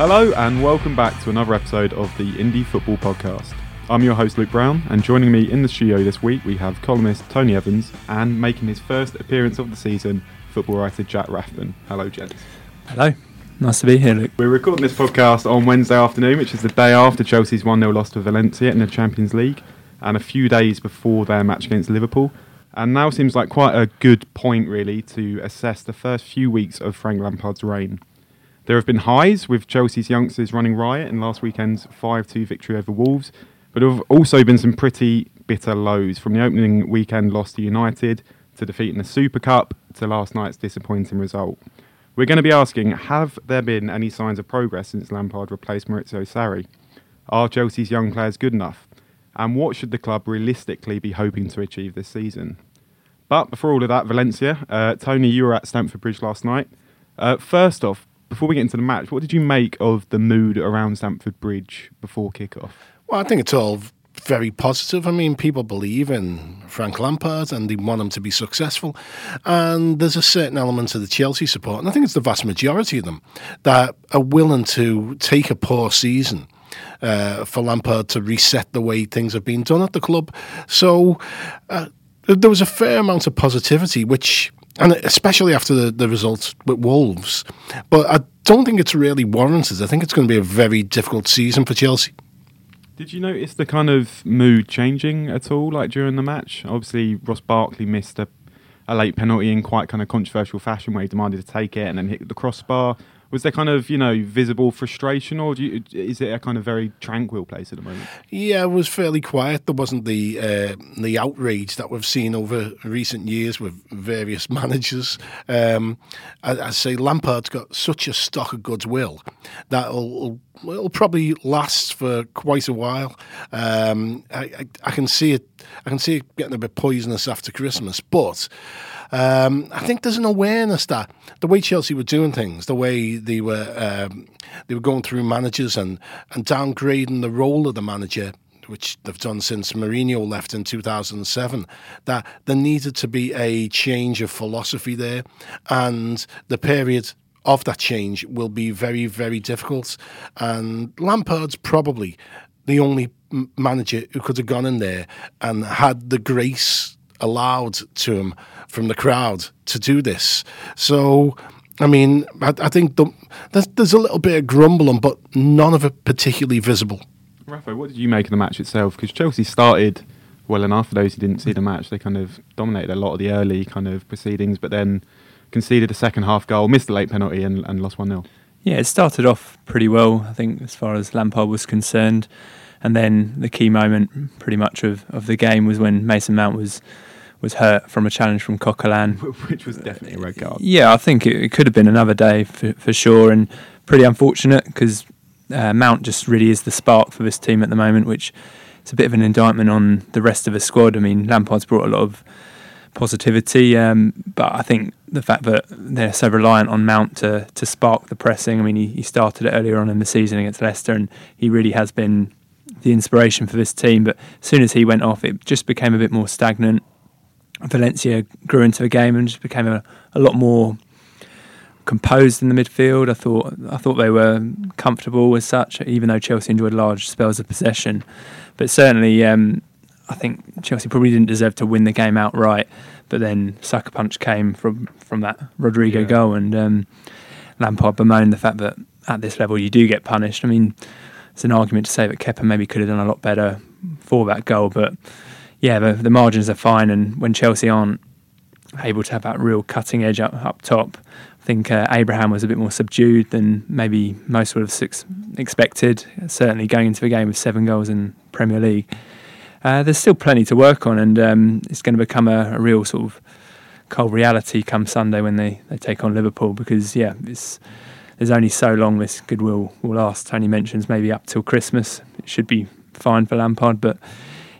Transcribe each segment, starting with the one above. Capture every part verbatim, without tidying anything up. Hello and welcome back to another episode of the Indie Football Podcast. I'm your host Luke Brown, and joining me in the studio this week we have columnist Tony Evans and, making his first appearance of the season, football writer Jack Rathborn. Hello, gents. Hello. Nice to be here, Luke. We're recording this podcast on Wednesday afternoon, which is the day after Chelsea's one nil loss to Valencia in the Champions League, and a few days before their match against Liverpool. And now seems like quite a good point, really, to assess the first few weeks of Frank Lampard's reign. There have been highs, with Chelsea's youngsters running riot in last weekend's five two victory over Wolves, but there have also been some pretty bitter lows, from the opening weekend loss to United, to defeat in the Super Cup, to last night's disappointing result. We're going to be asking, have there been any signs of progress since Lampard replaced Maurizio Sarri? Are Chelsea's young players good enough? And what should the club realistically be hoping to achieve this season? But before all of that, Valencia, uh, Tony, you were at Stamford Bridge last night. Uh, first off, before we get into the match, what did you make of the mood around Stamford Bridge before kickoff? Well, I think it's all very positive. I mean, people believe in Frank Lampard and they want him to be successful. And there's a certain element of the Chelsea support, and I think it's the vast majority of them, that are willing to take a poor season uh, for Lampard to reset the way things have been done at the club. So uh, there was a fair amount of positivity, which, and especially after the, the results with Wolves. But I don't think it's really warranted. I think it's going to be a very difficult season for Chelsea. Did you notice the kind of mood changing at all, like during the match? Obviously, Ross Barkley missed a, a late penalty in quite kind of controversial fashion, where he demanded to take it and then hit the crossbar. Was there kind of, you know, visible frustration, or do you, is it a kind of very tranquil place at the moment? Yeah, it was fairly quiet. There wasn't the uh, the outrage that we've seen over recent years with various managers. Um, I, I say Lampard's got such a stock of goodwill that will it'll probably last for quite a while. Um, I, I, I can see it. I can see it getting a bit poisonous after Christmas, but. Um, I think there's an awareness that the way Chelsea were doing things, the way they were um, they were going through managers and, and downgrading the role of the manager, which they've done since Mourinho left in two thousand seven, that there needed to be a change of philosophy there, and the period of that change will be very, very difficult. And Lampard's probably the only manager who could have gone in there and had the grace allowed to him from the crowd to do this. So, I mean, I, I think the, there's, there's a little bit of grumbling, but none of it particularly visible. Rafa, what did you make of the match itself? Because Chelsea started well enough. For those who didn't see the match, they kind of dominated a lot of the early kind of proceedings, but then conceded a second half goal, missed the late penalty and, and lost one nil. Yeah, it started off pretty well, I think, as far as Lampard was concerned. And then the key moment pretty much of, of the game was when Mason Mount was was hurt from a challenge from Coquelin. Which was definitely a red card. Yeah, I think it, it could have been another day for, for sure, and pretty unfortunate because uh, Mount just really is the spark for this team at the moment, which is a bit of an indictment on the rest of the squad. I mean, Lampard's brought a lot of positivity, um, but I think the fact that they're so reliant on Mount to, to spark the pressing, I mean, he, he started it earlier on in the season against Leicester, and he really has been the inspiration for this team. But as soon as he went off, it just became a bit more stagnant. Valencia grew into the game and just became a, a lot more composed in the midfield. I thought I thought they were comfortable as such, even though Chelsea enjoyed large spells of possession. But certainly, um, I think Chelsea probably didn't deserve to win the game outright. But then sucker punch came from, from that Rodrigo yeah. goal, and um, Lampard bemoaned the fact that at this level you do get punished. I mean, it's an argument to say that Kepa maybe could have done a lot better for that goal, but yeah, the, the margins are fine, and when Chelsea aren't able to have that real cutting edge up, up top, I think uh, Abraham was a bit more subdued than maybe most would have expected, certainly going into the game with seven goals in Premier League. uh, there's still plenty to work on, and um, it's going to become a, a real sort of cold reality come Sunday when they, they take on Liverpool, because yeah, it's, there's only so long this goodwill will last. Tony mentions maybe up till Christmas. It should be fine for Lampard, but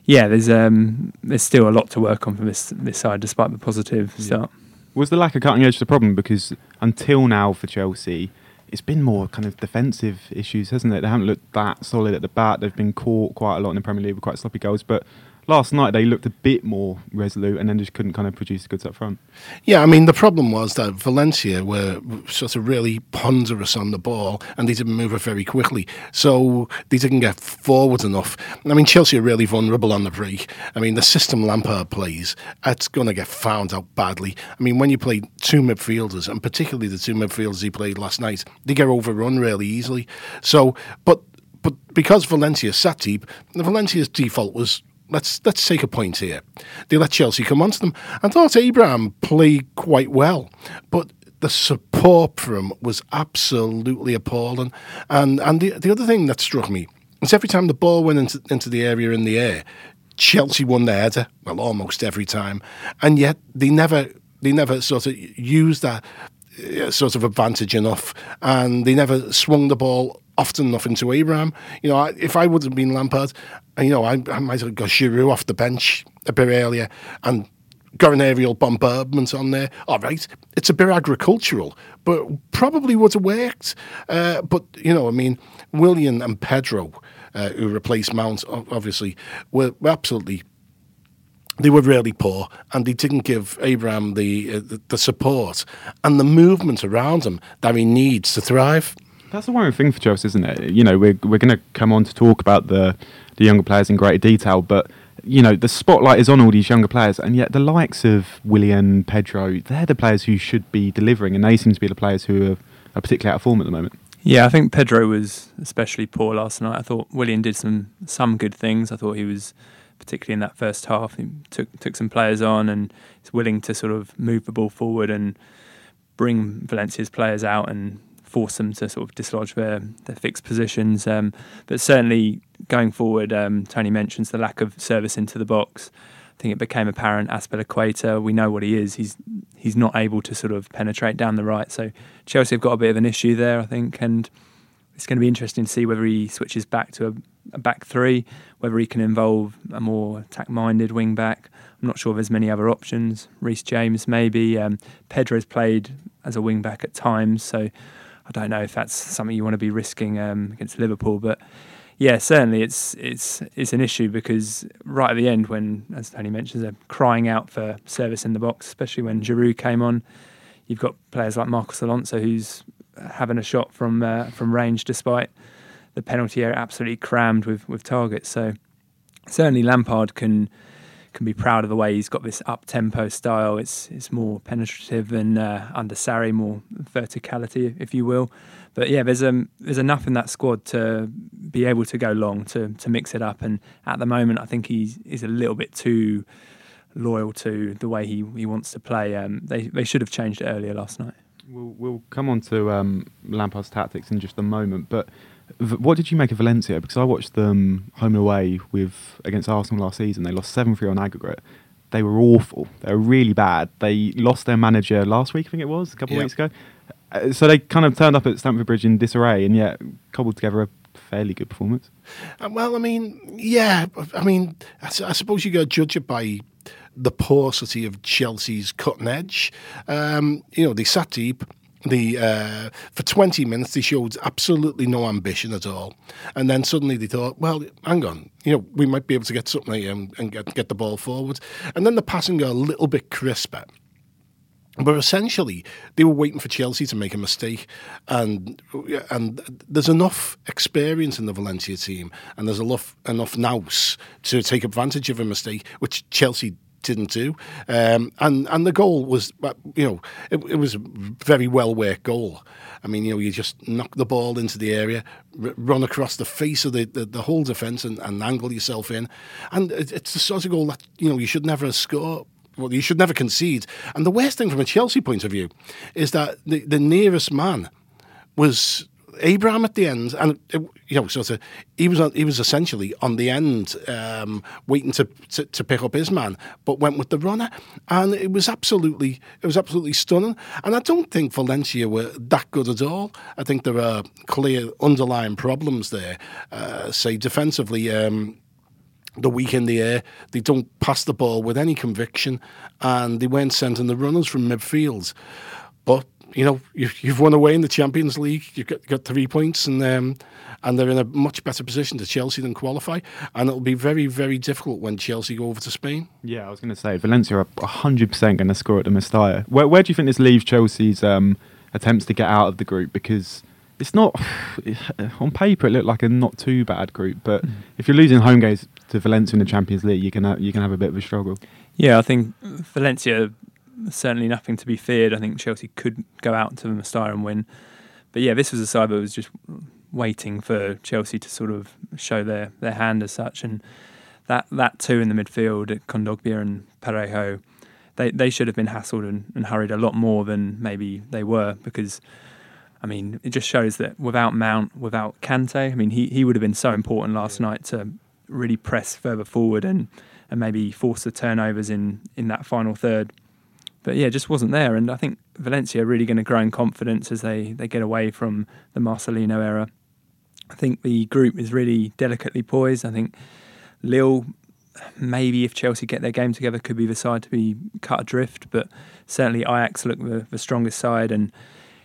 yeah, there's um, there's still a lot to work on from this this side, despite the positive yeah. start. Was the lack of cutting edge the problem? Because until now for Chelsea, it's been more kind of defensive issues, hasn't it? They haven't looked that solid at the back. They've been caught quite a lot in the Premier League with quite sloppy goals, but last night they looked a bit more resolute and then just couldn't kind of produce the goods up front. Yeah, I mean, the problem was that Valencia were sort of really ponderous on the ball and they didn't move it very quickly. So they didn't get forward enough. I mean, Chelsea are really vulnerable on the break. I mean, the system Lampard plays, it's going to get found out badly. I mean, when you play two midfielders, and particularly the two midfielders he played last night, they get overrun really easily. So, but but because Valencia sat deep, Valencia's default was, Let's let's take a point here. They let Chelsea come onto them. I thought Abraham played quite well, but the support for him was absolutely appalling. And and the the other thing that struck me is every time the ball went into, into the area in the air, Chelsea won the header. Well, almost every time, and yet they never they never sort of used that sort of advantage enough, and they never swung the ball often enough into Abraham. You know, if I would have been Lampard, you know, I, I might have got Giroud off the bench a bit earlier and got an aerial bombardment on there. All right, it's a bit agricultural, but probably would have worked. Uh, but, you know, I mean, Willian and Pedro, uh, who replaced Mount, obviously, were absolutely... They were really poor, and they didn't give Abraham the, uh, the the support and the movement around him that he needs to thrive. That's the worrying thing for Chelsea, isn't it? You know, we're we're going to come on to talk about the the younger players in greater detail, but you know, the spotlight is on all these younger players, and yet the likes of Willian, Pedro, they're the players who should be delivering, and they seem to be the players who are, are particularly out of form at the moment. Yeah, I think Pedro was especially poor last night. I thought Willian did some some good things. I thought he was, particularly in that first half, he took took some players on and is willing to sort of move the ball forward and bring Valencia's players out and force them to sort of dislodge their, their fixed positions. Um, but certainly going forward, um, Tony mentions the lack of service into the box. I think it became apparent. Azpilicueta, we know what he is. He's he's not able to sort of penetrate down the right. So Chelsea have got a bit of an issue there, I think, and it's going to be interesting to see whether he switches back to a, a back three, whether he can involve a more attack-minded wing-back. I'm not sure there's many other options. Reece James, maybe. Um, Pedro's played as a wing-back at times, so I don't know if that's something you want to be risking um, against Liverpool. But, yeah, certainly it's it's it's an issue because right at the end when, as Tony mentions, they're crying out for service in the box, especially when Giroud came on, you've got players like Marcos Alonso who's having a shot from uh, from range despite the penalty area absolutely crammed with, with targets. So certainly Lampard can can be proud of the way he's got this up-tempo style. It's it's more penetrative and uh, under Sarri, more verticality, if you will. But yeah, there's um there's enough in that squad to be able to go long, to to mix it up. And at the moment, I think he's is a little bit too loyal to the way he, he wants to play. Um, they they should have changed it earlier last night. We'll, we'll come on to um, Lampard's tactics in just a moment, but v- what did you make of Valencia? Because I watched them home and away with against Arsenal last season. They lost seven three on aggregate. They were awful. They were really bad. They lost their manager last week, I think it was, a couple yep. of weeks ago. Uh, so they kind of turned up at Stamford Bridge in disarray and yet cobbled together a fairly good performance. Uh, well, I mean, yeah. I mean, I, I suppose you got to judge it by the paucity of Chelsea's cutting edge. Um, you know, they sat deep. The uh, for twenty minutes, they showed absolutely no ambition at all. And then suddenly they thought, well, hang on, you know, we might be able to get something here and, and get, get the ball forward. And then the passing got a little bit crisper. But essentially, they were waiting for Chelsea to make a mistake, and and there's enough experience in the Valencia team, and there's enough enough nous to take advantage of a mistake, which Chelsea didn't do. Um, and and the goal was, you know, it, it was a very well worked goal. I mean, you know, you just knock the ball into the area, r- run across the face of the, the, the whole defence, and, and angle yourself in, and it, it's the sort of goal that, you know, you should never score. Well, you should never concede. And the worst thing from a Chelsea point of view is that the, the nearest man was Abraham at the end, and you know, sort of, he was on, he was essentially on the end, um, waiting to, to to pick up his man, but went with the runner, and it was absolutely it was absolutely stunning. And I don't think Valencia were that good at all. I think there are clear underlying problems there. Uh, say defensively, um, they're weak in the air. They don't pass the ball with any conviction, and they weren't sending the runners from midfield, but. You know, you've won away in the Champions League. You've got, got three points, and um, and they're in a much better position to Chelsea than qualify. And it'll be very, very difficult when Chelsea go over to Spain. Yeah, I was going to say Valencia are one hundred percent going to score at the Mestalla. Where, where do you think this leaves Chelsea's um, attempts to get out of the group? Because it's not on paper it looked like a not too bad group, but mm. if you're losing home games to Valencia in the Champions League, you can ha- you can have a bit of a struggle. Yeah, I think Valencia. Certainly nothing to be feared. I think Chelsea could go out to the Mestalla and win. But yeah, this was a side that was just waiting for Chelsea to sort of show their, their hand as such. And that that two in the midfield, Kondogbia and Parejo, they, they should have been hassled and, and hurried a lot more than maybe they were because, I mean, it just shows that without Mount, without Kante, I mean, he, he would have been so important last night to really press further forward and, and maybe force the turnovers in, in that final third. But yeah, just wasn't there. And I think Valencia are really going to grow in confidence as they, they get away from the Marcelino era. I think the group is really delicately poised. I think Lille, maybe if Chelsea get their game together, could be the side to be cut adrift. But certainly Ajax look the, the strongest side. And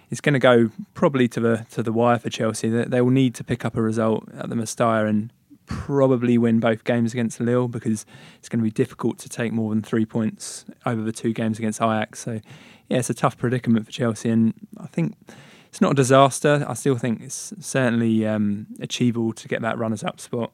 it's going to go probably to the to the wire for Chelsea. They, they will need to pick up a result at the Mestalla and probably win both games against Lille because it's going to be difficult to take more than three points over the two games against Ajax. So, yeah, it's a tough predicament for Chelsea. And I think it's not a disaster. I still think it's certainly um, achievable to get that runners-up spot.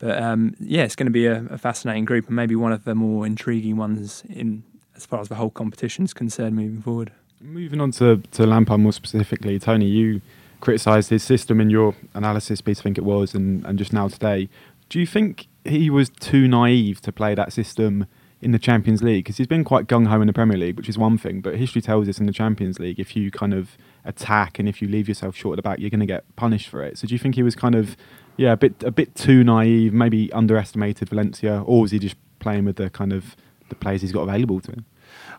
But, um, yeah, it's going to be a, a fascinating group and maybe one of the more intriguing ones in as far as the whole competition is concerned moving forward. Moving on to, to Lampard more specifically, Tony, you criticised his system in your analysis piece, I think it was, and, and just now today. Do you think he was too naive to play that system in the Champions League? Because he's been quite gung-ho in the Premier League, which is one thing, but history tells us in the Champions League, if you kind of attack and if you leave yourself short at the back, you're going to get punished for it. So do you think he was kind of, yeah, a bit a bit too naive, maybe underestimated Valencia, or was he just playing with the kind of the players he's got available to him?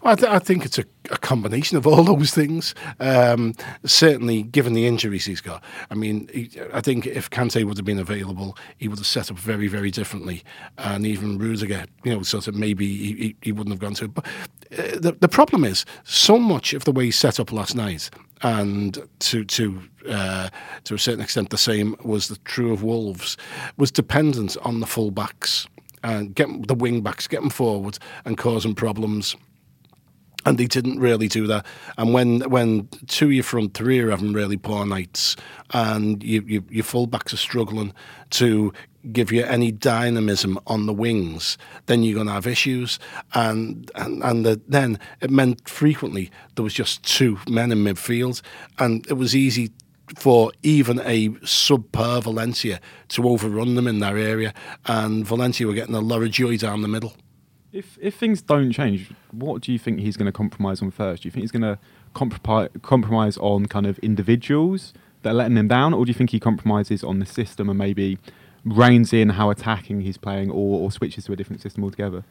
I, th- I think it's a, a combination of all those things. Um, certainly, given the injuries he's got, I mean, he, I think if Kante would have been available, he would have set up very, very differently. And even Rudiger, you know, sort of maybe he, he wouldn't have gone to. But uh, the, the problem is, so much of the way he set up last night, and to to uh, to a certain extent, the same was the true of Wolves, was dependent on the full backs and get the wing backs, get them forward and causing problems. And they didn't really do that. And when when two of your front three are having really poor nights and you, you, your full-backs are struggling to give you any dynamism on the wings, then you're going to have issues. And and, and the, then it meant frequently there was just two men in midfield and it was easy for even a subpar Valencia to overrun them in their area. And Valencia were getting a lot of joy down the middle. If if things don't change, what do you think he's going to compromise on first? Do you think he's going to compri- compromise on kind of individuals that are letting him down? Or do you think he compromises on the system and maybe reins in how attacking he's playing or, or switches to a different system altogether?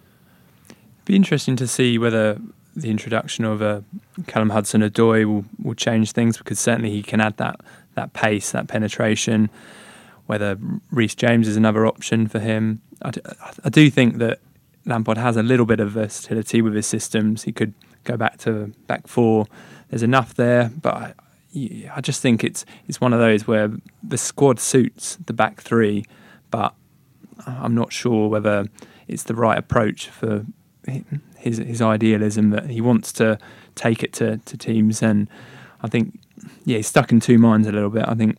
It'd be interesting to see whether the introduction of uh, Callum Hudson-Odoi will, will change things because certainly he can add that, that pace, that penetration, whether Reece James is another option for him. I do, I do think that Lampard has a little bit of versatility with his systems. He could go back to back four. There's enough there, but I, I just think it's it's one of those where the squad suits the back three, but I'm not sure whether it's the right approach for his his idealism that he wants to take it to, to teams. And I think, yeah, he's stuck in two minds a little bit. I think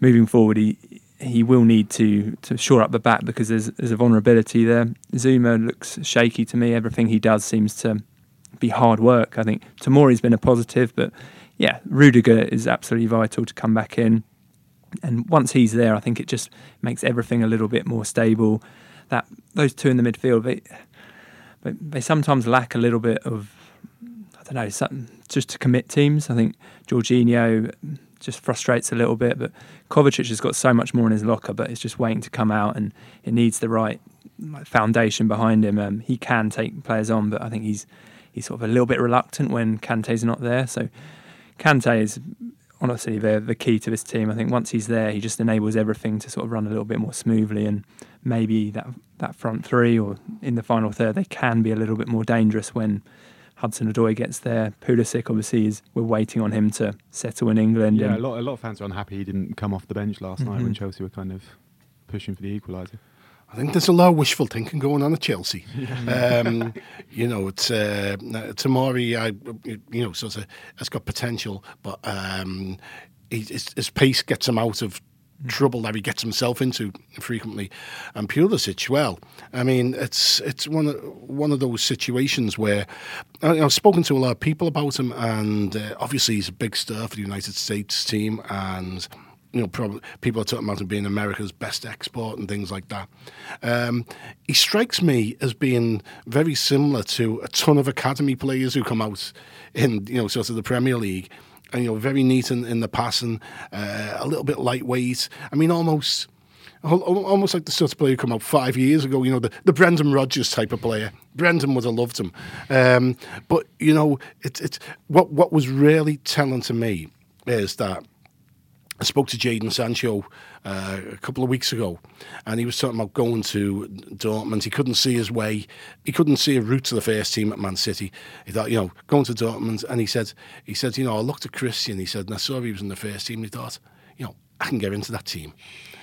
moving forward, he... He will need to, to shore up the back because there's, there's a vulnerability there. Zouma looks shaky to me. Everything he does seems to be hard work. I think Tomori's been a positive, but yeah, Rudiger is absolutely vital to come back in. And once he's there, I think it just makes everything a little bit more stable. That those two in the midfield, they, they sometimes lack a little bit of, I don't know, something just to commit teams. I think Jorginho just frustrates a little bit. But Kovacic has got so much more in his locker, but it's just waiting to come out, and it needs the right foundation behind him. Um, he can take players on, but I think he's he's sort of a little bit reluctant when Kanté's not there. So Kanté is honestly the, the key to this team. I think once he's there, he just enables everything to sort of run a little bit more smoothly, and maybe that that front three or in the final third, they can be a little bit more dangerous when Hudson-Odoi gets there. Pulisic, obviously, is we're waiting on him to settle in England. Yeah, and a lot, a lot of fans are unhappy he didn't come off the bench last mm-hmm. night when Chelsea were kind of pushing for the equaliser. I think there's a lot of wishful thinking going on at Chelsea. Yeah. Um, you know, it's uh, Tomori, I, you know, sort of has got potential, but um, he, his, his pace gets him out of trouble that he gets himself into frequently. And Pulisic, well, I mean, it's it's one of, one of those situations where I, I've spoken to a lot of people about him, and uh, obviously he's a big star for the United States team, and you know, probably people are talking about him being America's best export and things like that. Um, he strikes me as being very similar to a ton of academy players who come out in, you know, sort of the Premier League. And, you know, very neat in, in the passing, uh, a little bit lightweight. I mean, almost almost like the sort of player who came out five years ago, you know, the, the Brendan Rodgers type of player. Brendan would have loved him. Um, but, you know, it, it, what, what was really telling to me is that I spoke to Jadon Sancho uh, a couple of weeks ago, and he was talking about going to Dortmund. He couldn't see his way. He couldn't see a route to the first team at Man City. He thought, you know, going to Dortmund. And he said, he said, you know, I looked at Christian. He said, and I saw he was in the first team. He thought, you know, I can get into that team.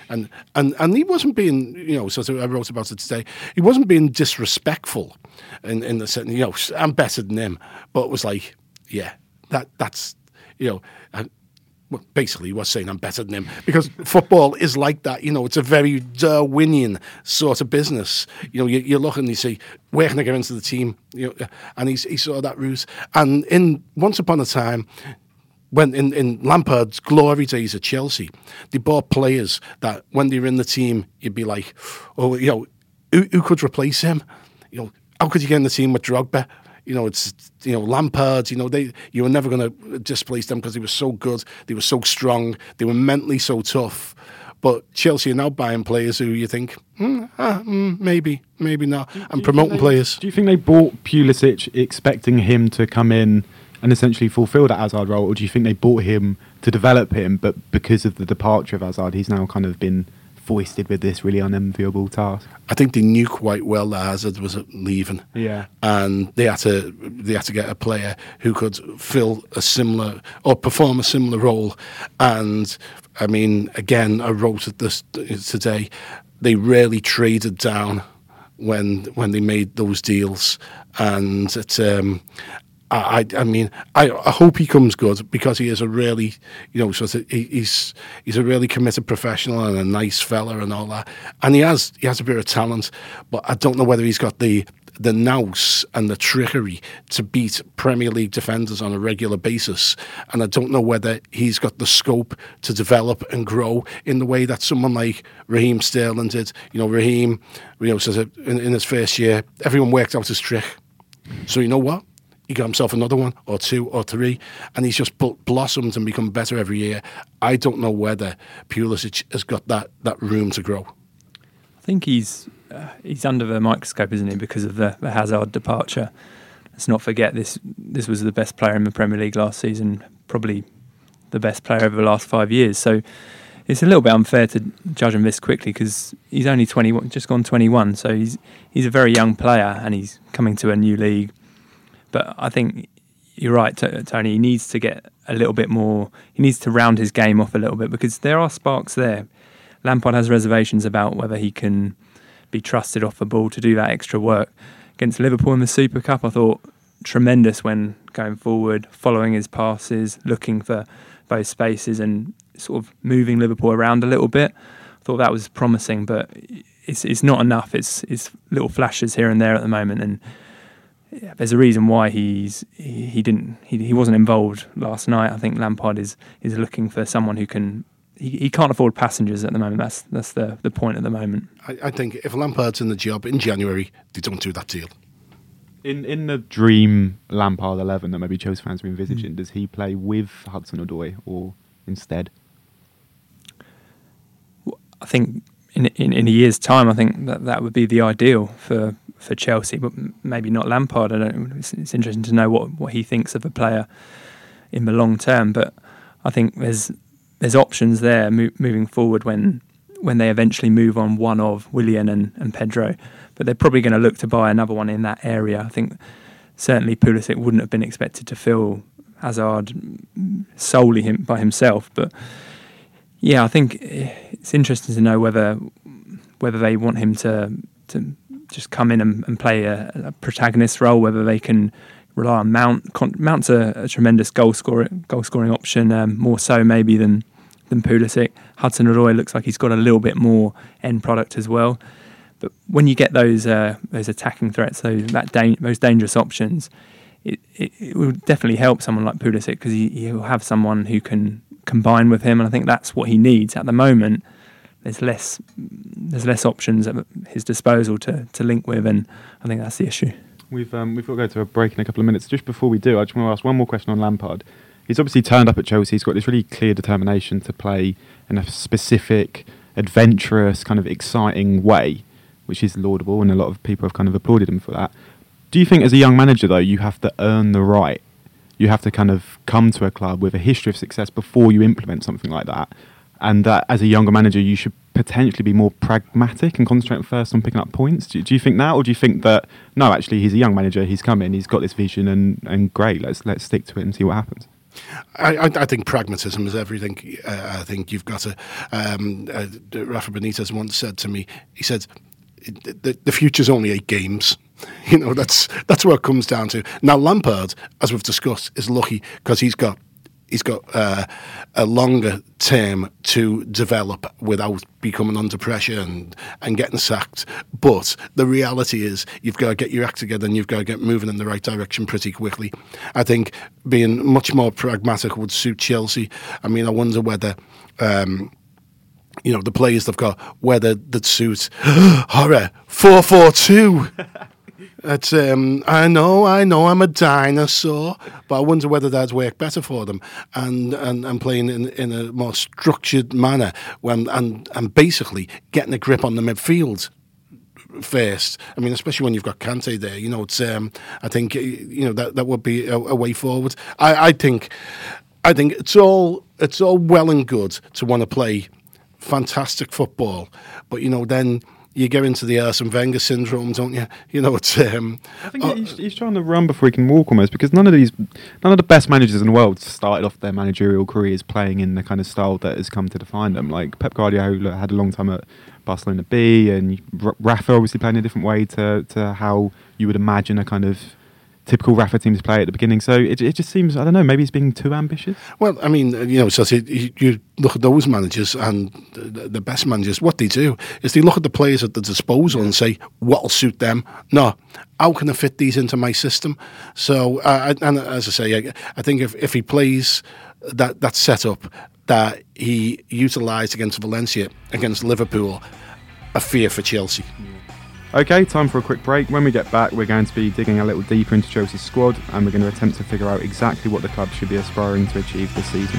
And and and he wasn't being, you know, sort of, I wrote about it today. He wasn't being disrespectful in in the sense, you know, I'm better than him. But it was like, yeah, that that's, you know. I, Basically, he was saying I'm better than him, because football is like that. You know, it's a very Darwinian sort of business. You know, you, you look and you see, where can I get into the team? You know, and he, he saw that route. And in once upon a time, when in, in Lampard's glory days at Chelsea, they bought players that when they were in the team, you'd be like, oh, you know, who, who could replace him? You know, how could you get in the team with Drogba? You know, it's, you know, Lampard, you know, they, you were never going to displace them because they were so good, they were so strong, they were mentally so tough. But Chelsea are now buying players who you think, mm, ah, mm, maybe, maybe not, do, and do promoting they, players. Do you think they bought Pulisic expecting him to come in and essentially fulfil that Hazard role, or do you think they bought him to develop him, but because of the departure of Hazard, he's now kind of been foisted with this really unenviable task? I think they knew quite well that Hazard was leaving. Yeah. And they had to they had to get a player who could fill a similar or perform a similar role. And I mean, again, I wrote at this today, they rarely traded down when when they made those deals. And it's um I, I mean, I, I hope he comes good, because he is a really, you know, sort of, he, he's he's a really committed professional and a nice fella and all that. And he has he has a bit of talent, but I don't know whether he's got the the nous and the trickery to beat Premier League defenders on a regular basis. And I don't know whether he's got the scope to develop and grow in the way that someone like Raheem Sterling did. You know, Raheem, you know, sort of in, in his first year, everyone worked out his trick. So you know what? He got himself another one or two or three, and he's just bl- blossomed and become better every year. I don't know whether Pulisic has got that, that room to grow. I think he's uh, he's under the microscope, isn't he, because of the, the Hazard departure. Let's not forget this this was the best player in the Premier League last season, probably the best player over the last five years. So it's a little bit unfair to judge him this quickly, because he's only twenty, just gone twenty-one. So he's he's a very young player, and he's coming to a new league. But I think you're right, Tony, he needs to get a little bit more, he needs to round his game off a little bit, because there are sparks there. Lampard has reservations about whether he can be trusted off the ball to do that extra work. Against Liverpool in the Super Cup, I thought tremendous when going forward, following his passes, looking for both spaces and sort of moving Liverpool around a little bit. I thought that was promising, but it's it's not enough. It's, it's little flashes here and there at the moment, and yeah, there's a reason why he's he, he didn't he, he wasn't involved last night. I think Lampard is is looking for someone who can he, he can't afford passengers at the moment. That's that's the, the point at the moment. I, I think if Lampard's in the job in January, they don't do that deal. In in the dream Lampard eleven that maybe Chelsea fans are envisaging, mm. does he play with Hudson-Odoi or instead? I think in in, in a year's time, I think that, that would be the ideal for, for Chelsea, but maybe not Lampard. I don't. It's, it's interesting to know what, what he thinks of a player in the long term, but I think there's there's options there mo- moving forward when when they eventually move on one of Willian and, and Pedro, but they're probably going to look to buy another one in that area. I think certainly Pulisic wouldn't have been expected to fill Hazard solely him, by himself, but yeah, I think it's interesting to know whether whether they want him to to just come in and, and play a, a protagonist role, whether they can rely on Mount. Mount's a, a tremendous goal scorer, goal scoring option, um, more so maybe than than Pulisic. Hudson-Odoi looks like he's got a little bit more end product as well. But when you get those uh, those attacking threats, those that da- those dangerous options, it, it, it will definitely help someone like Pulisic, because he, he'll have someone who can combine with him, and I think that's what he needs at the moment. There's less there's less options at his disposal to, to link with, and I think that's the issue. We've um, we've got to go to a break in a couple of minutes. Just before we do, I just want to ask one more question on Lampard. He's obviously turned up at Chelsea. He's got this really clear determination to play in a specific, adventurous, kind of exciting way, which is laudable, and a lot of people have kind of applauded him for that. Do you think, as a young manager, though, you have to earn the right? You have to kind of come to a club with a history of success before you implement something like that, and that as a younger manager you should potentially be more pragmatic and concentrate first on picking up points? Do, do you think that, or do you think that no, actually he's a young manager, he's come in, he's got this vision, and, and great, let's let's stick to it and see what happens? I, I, I think pragmatism is everything. Uh, I think you've got to. Um, uh, Rafa Benitez once said to me, he said, the, the future's only eight games. You know, that's that's what it comes down to. Now Lampard, as we've discussed, is lucky because he's got he's got uh, a longer term to develop without becoming under pressure and, and getting sacked. But the reality is you've got to get your act together and you've got to get moving in the right direction pretty quickly. I think being much more pragmatic would suit Chelsea. I mean, I wonder whether... Um, you know, the players they've got, whether that suits horror four four two. That's um I know, I know I'm a dinosaur, but I wonder whether that'd work better for them, and and, and playing in, in a more structured manner when and and basically getting a grip on the midfield first. I mean, especially when you've got Kante there, you know, it's um I think you know that that would be a, a way forward. I, I think I think it's all it's all well and good to want to play fantastic football, but you know, then you get into the Arsene Wenger syndrome, don't you? You know, it's. Um, I think uh, he's, he's trying to run before he can walk, almost, because none of these, none of the best managers in the world started off their managerial careers playing in the kind of style that has come to define them. Like Pep Guardiola had a long time at Barcelona B, and Rafa obviously playing a different way to to how you would imagine a kind of typical Rafa teams play at the beginning. So it it just seems, I don't know, maybe he's being too ambitious. Well, I mean, you know, so you, you look at those managers, and the, the best managers, what they do is they look at the players at the disposal yeah. and say, what'll suit them? No, how can I fit these into my system? So, uh, and as I say, I, I think if, if he plays that, that setup that he utilised against Valencia, against Liverpool, a fear for Chelsea. Yeah. Okay, time for a quick break. When we get back, we're going to be digging a little deeper into Chelsea's squad, and we're going to attempt to figure out exactly what the club should be aspiring to achieve this season.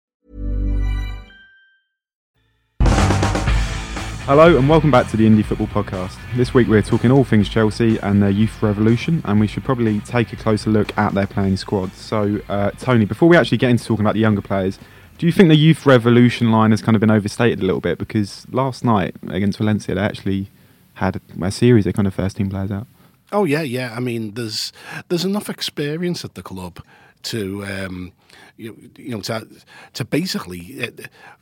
Hello and welcome back to the Indie Football Podcast. This week we're talking all things Chelsea and their youth revolution, and we should probably take a closer look at their playing squad. So, uh, Tony, before we actually get into talking about the younger players, do you think the youth revolution line has kind of been overstated a little bit? Because last night against Valencia, they actually had a series of kind of first team players out. Oh yeah, yeah. I mean, there's there's enough experience at the club to um, you, you know to to basically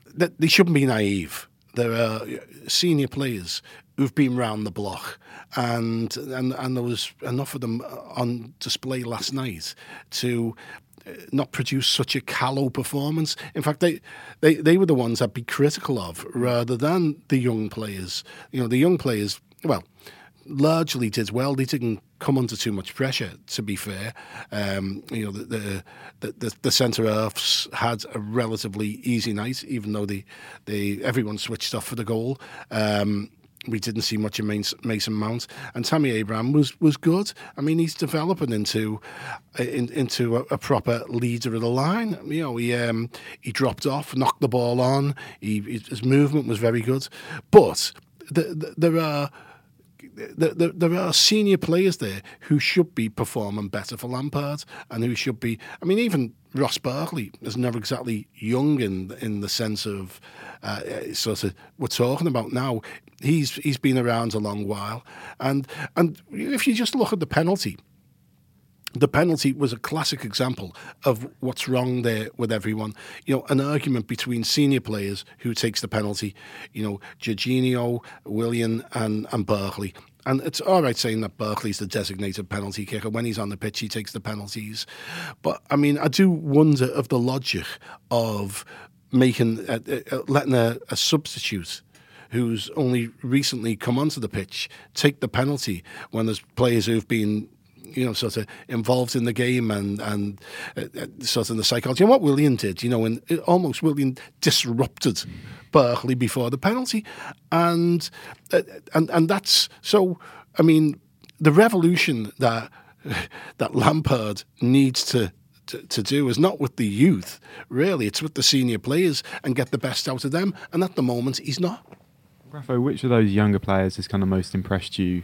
uh, they shouldn't be naive. There are senior players who've been round the block, and and and there was enough of them on display last night to not produce such a callow performance. In fact, they, they, they were the ones I'd be critical of rather than the young players. You know, the young players, well, largely did well. They didn't come under too much pressure, to be fair. Um, you know, the the, the, the centre-halves had a relatively easy night, even though they, they everyone switched off for the goal. Um, we didn't see much of Mason Mount, and Tammy Abraham was, was good. I mean, he's developing into in, into a, a proper leader of the line. You know, he um, he dropped off, knocked the ball on. He, his movement was very good, but the, the, there are. There, there are senior players there who should be performing better for Lampard, and who should be. I mean, even Ross Barkley is never exactly young in in the sense of uh, sort of we're talking about now. He's he's been around a long while, and and if you just look at the penalty. The penalty was a classic example of what's wrong there with everyone. You know, an argument between senior players who takes the penalty, you know, Jorginho, Willian and, and Barkley. And it's all right saying that Barkley's the designated penalty kicker. When he's on the pitch, he takes the penalties. But, I mean, I do wonder of the logic of making uh, uh, letting a, a substitute who's only recently come onto the pitch take the penalty when there's players who've been... you know, sort of involved in the game and, and uh, sort of the psychology. And what Willian did, you know, and almost Willian disrupted mm. Barkley before the penalty. And, uh, and and that's, so, I mean, the revolution that that Lampard needs to, to, to do is not with the youth, really. It's with the senior players and get the best out of them. And at the moment, he's not. Rafa, which of those younger players has kind of most impressed you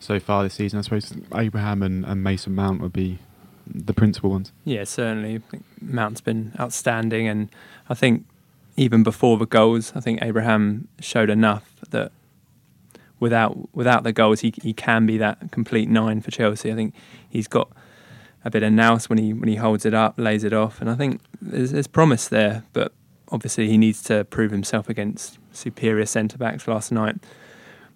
so far this season? I suppose Abraham and, and Mason Mount would be the principal ones. Yeah, certainly. I think Mount's been outstanding, and I think even before the goals, I think Abraham showed enough that without without the goals, he he can be that complete nine for Chelsea. I think he's got a bit of nous when he when he holds it up, lays it off, and I think there's, there's promise there. But obviously, he needs to prove himself against superior centre backs. Last night,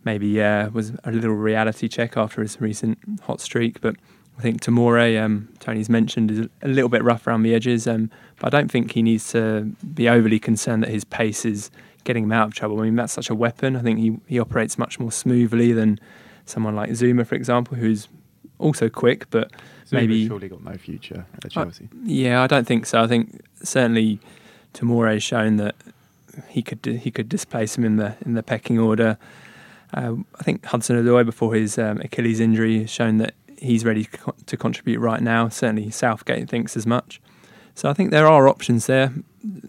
Maybe uh, was a little reality check after his recent hot streak. But I think Tomori, um, Tony's mentioned, is a little bit rough around the edges. Um, but I don't think he needs to be overly concerned that his pace is getting him out of trouble. I mean, that's such a weapon. I think he, he operates much more smoothly than someone like Zouma, for example, who's also quick, but Zouma's maybe... surely got no future at Chelsea. I, yeah, I don't think so. I think certainly Tomori's shown that he could he could displace him in the in the pecking order. Uh, I think Hudson-Odoi, before his um, Achilles injury, has shown that he's ready to, co- to contribute right now. Certainly Southgate thinks as much. So I think there are options there.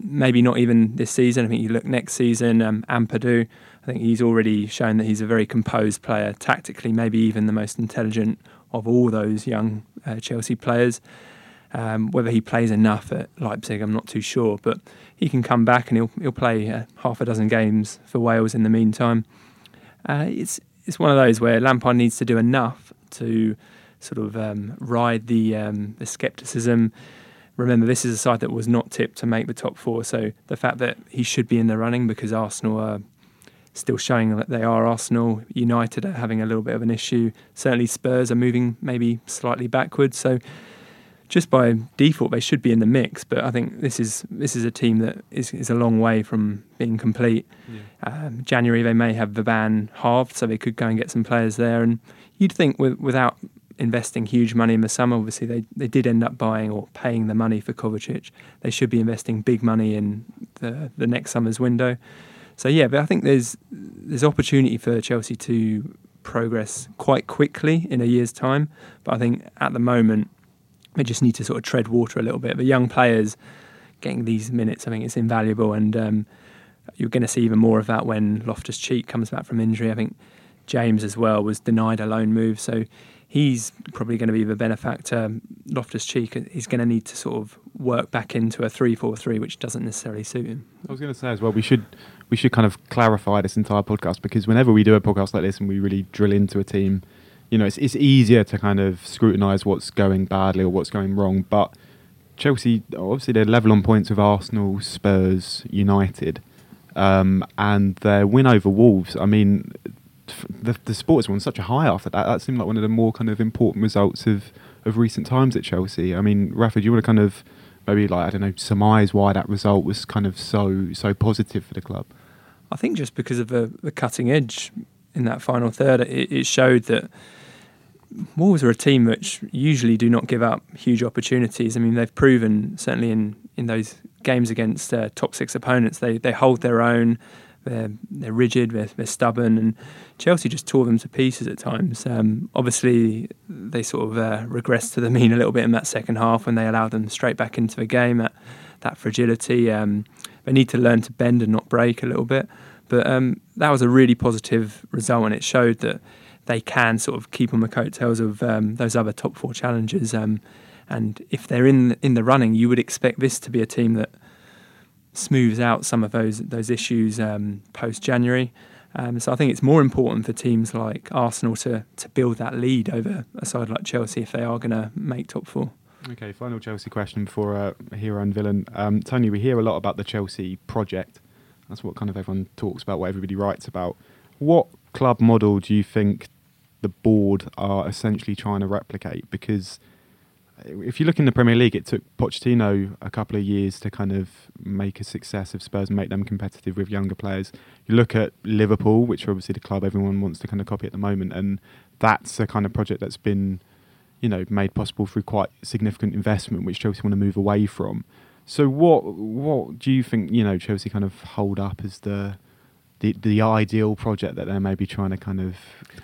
Maybe not even this season. I think you look next season, um, Ampadu, I think he's already shown that he's a very composed player, tactically maybe even the most intelligent of all those young uh, Chelsea players. Um, whether he plays enough at Leipzig, I'm not too sure. But he can come back and he'll, he'll play uh, half a dozen games for Wales in the meantime. Uh, it's it's one of those where Lampard needs to do enough to sort of um, ride the um, the scepticism. Remember, this is a side that was not tipped to make the top four, so the fact that he should be in the running because Arsenal are still showing that they are Arsenal, United are having a little bit of an issue, certainly Spurs are moving maybe slightly backwards, so just by default they should be in the mix. But I think this is this is a team that is, is a long way from being complete. Yeah. Um, January they may have Vavan halved, so they could go and get some players there. And you'd think with, without investing huge money in the summer, obviously they, they did end up buying or paying the money for Kovacic. They should be investing big money in the, the next summer's window. So yeah, but I think there's there's opportunity for Chelsea to progress quite quickly in a year's time. But I think at the moment they just need to sort of tread water a little bit. The young players getting these minutes, I think it's invaluable, and um, you're going to see even more of that when Loftus-Cheek comes back from injury. I think James as well was denied a loan move, so he's probably going to be the benefactor. Loftus-Cheek is going to need to sort of work back into a three four three, which doesn't necessarily suit him. I was going to say as well, we should we should kind of clarify this entire podcast, because whenever we do a podcast like this and we really drill into a team, you know, it's it's easier to kind of scrutinise what's going badly or what's going wrong. But Chelsea, obviously, they're level on points with Arsenal, Spurs, United, um, and their win over Wolves. I mean, the the Sports were on such a high after that. That seemed like one of the more kind of important results of, of recent times at Chelsea. I mean, Rafa, do you want to kind of maybe, like, I don't know, surmise why that result was kind of so so positive for the club? I think just because of the, the cutting edge in that final third, it, it showed that Wolves are a team which usually do not give up huge opportunities. I mean, they've proven, certainly in, in those games against uh, top six opponents, they they hold their own, they're, they're rigid, they're, they're stubborn, and Chelsea just tore them to pieces at times. Um, obviously, they sort of uh, regressed to the mean a little bit in that second half when they allowed them straight back into the game, that, that fragility. Um, they need to learn to bend and not break a little bit. But um, that was a really positive result, and it showed that they can sort of keep on the coattails of um, those other top four challengers. Um, and if they're in in the running, you would expect this to be a team that smooths out some of those those issues um, post-January. Um, so I think it's more important for teams like Arsenal to, to build that lead over a side like Chelsea if they are going to make top four. Okay, final Chelsea question before uh, hero and villain. Um, Tony, we hear a lot about the Chelsea project. That's what kind of everyone talks about, what everybody writes about. What club model do you think the board are essentially trying to replicate? Because if you look in the Premier League, it took Pochettino a couple of years to kind of make a success of Spurs and make them competitive with younger players. You look at Liverpool, which are obviously the club everyone wants to kind of copy at the moment, and that's a kind of project that's been, you know, made possible through quite significant investment, which Chelsea want to move away from. So what what do you think, you know, Chelsea kind of hold up as the The, the ideal project that they're maybe trying to kind of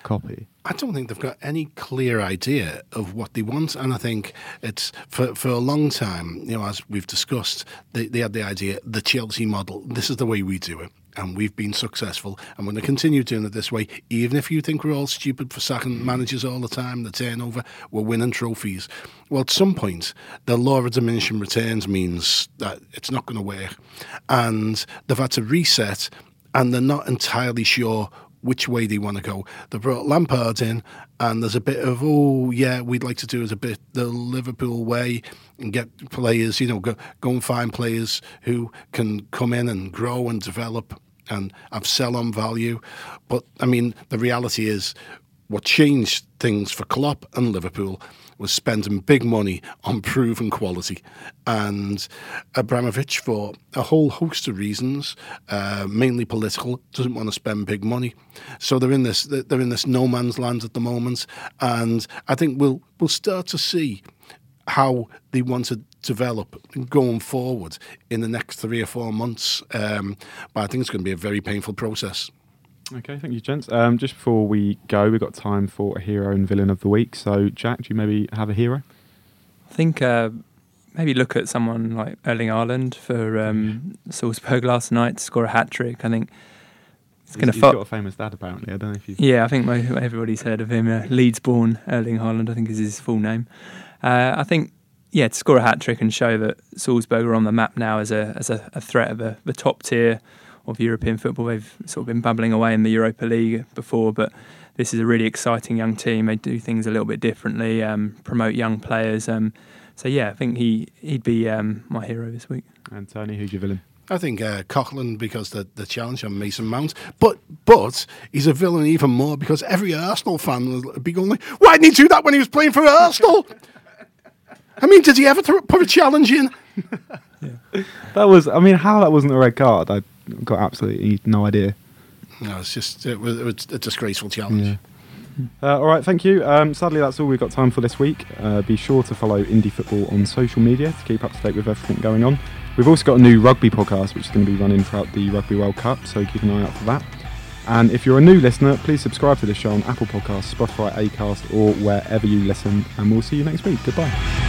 copy? I don't think they've got any clear idea of what they want, and I think it's for for a long time, you know, as we've discussed, they, they had the idea, the Chelsea model, this is the way we do it, and we've been successful, and we're going to continue doing it this way, even if you think we're all stupid for sacking managers all the time, the turnover, we're winning trophies. Well, at some point, the law of diminishing returns means that it's not going to work, and they've had to reset. And they're not entirely sure which way they want to go. They brought Lampard in, and there's a bit of, oh, yeah, we'd like to do it a bit the Liverpool way and get players, you know, go, go and find players who can come in and grow and develop and have sell-on value. But, I mean, the reality is what changed things for Klopp and Liverpool was spending big money on proven quality. And Abramovich, for a whole host of reasons, uh, mainly political, doesn't want to spend big money. So they're in this they're in this no man's land at the moment. And I think we'll we'll start to see how they want to develop going forward in the next three or four months. Um, but I think it's going to be a very painful process. Okay, thank you, gents. Um, just before we go, we've got time for a hero and villain of the week. So, Jack, do you maybe have a hero? I think uh, maybe look at someone like Erling Haaland for um, Salzburg last night to score a hat-trick. I think it's going to... He's, gonna he's fo- got a famous dad, apparently. I don't know if you... Yeah, I think my, everybody's heard of him. Uh, Leeds-born Erling Haaland, I think, is his full name. Uh, I think, yeah, to score a hat-trick and show that Salzburg are on the map now as a as a, a threat of a, the top tier of European football. They've sort of been bubbling away in the Europa League before, but this is a really exciting young team. They do things a little bit differently, um, promote young players. Um, so, yeah, I think he, he'd be um, my hero this week. And Tony, who's your villain? I think uh, Coquelin, because the, the challenge on Mason Mount. But but he's a villain even more because every Arsenal fan would be going, like, why didn't he do that when he was playing for Arsenal? I mean, did he ever th- put a challenge in? Yeah. That was, I mean, how that wasn't a red card, I got absolutely no idea. No, it's just it was, it was a disgraceful challenge. Yeah. Uh, all right, thank you. Um, sadly, that's all we've got time for this week. Uh, be sure to follow Indie Football on social media to keep up to date with everything going on. We've also got a new rugby podcast, which is going to be running throughout the Rugby World Cup, so keep an eye out for that. And if you're a new listener, please subscribe to the show on Apple Podcasts, Spotify, Acast, or wherever you listen. And we'll see you next week. Goodbye.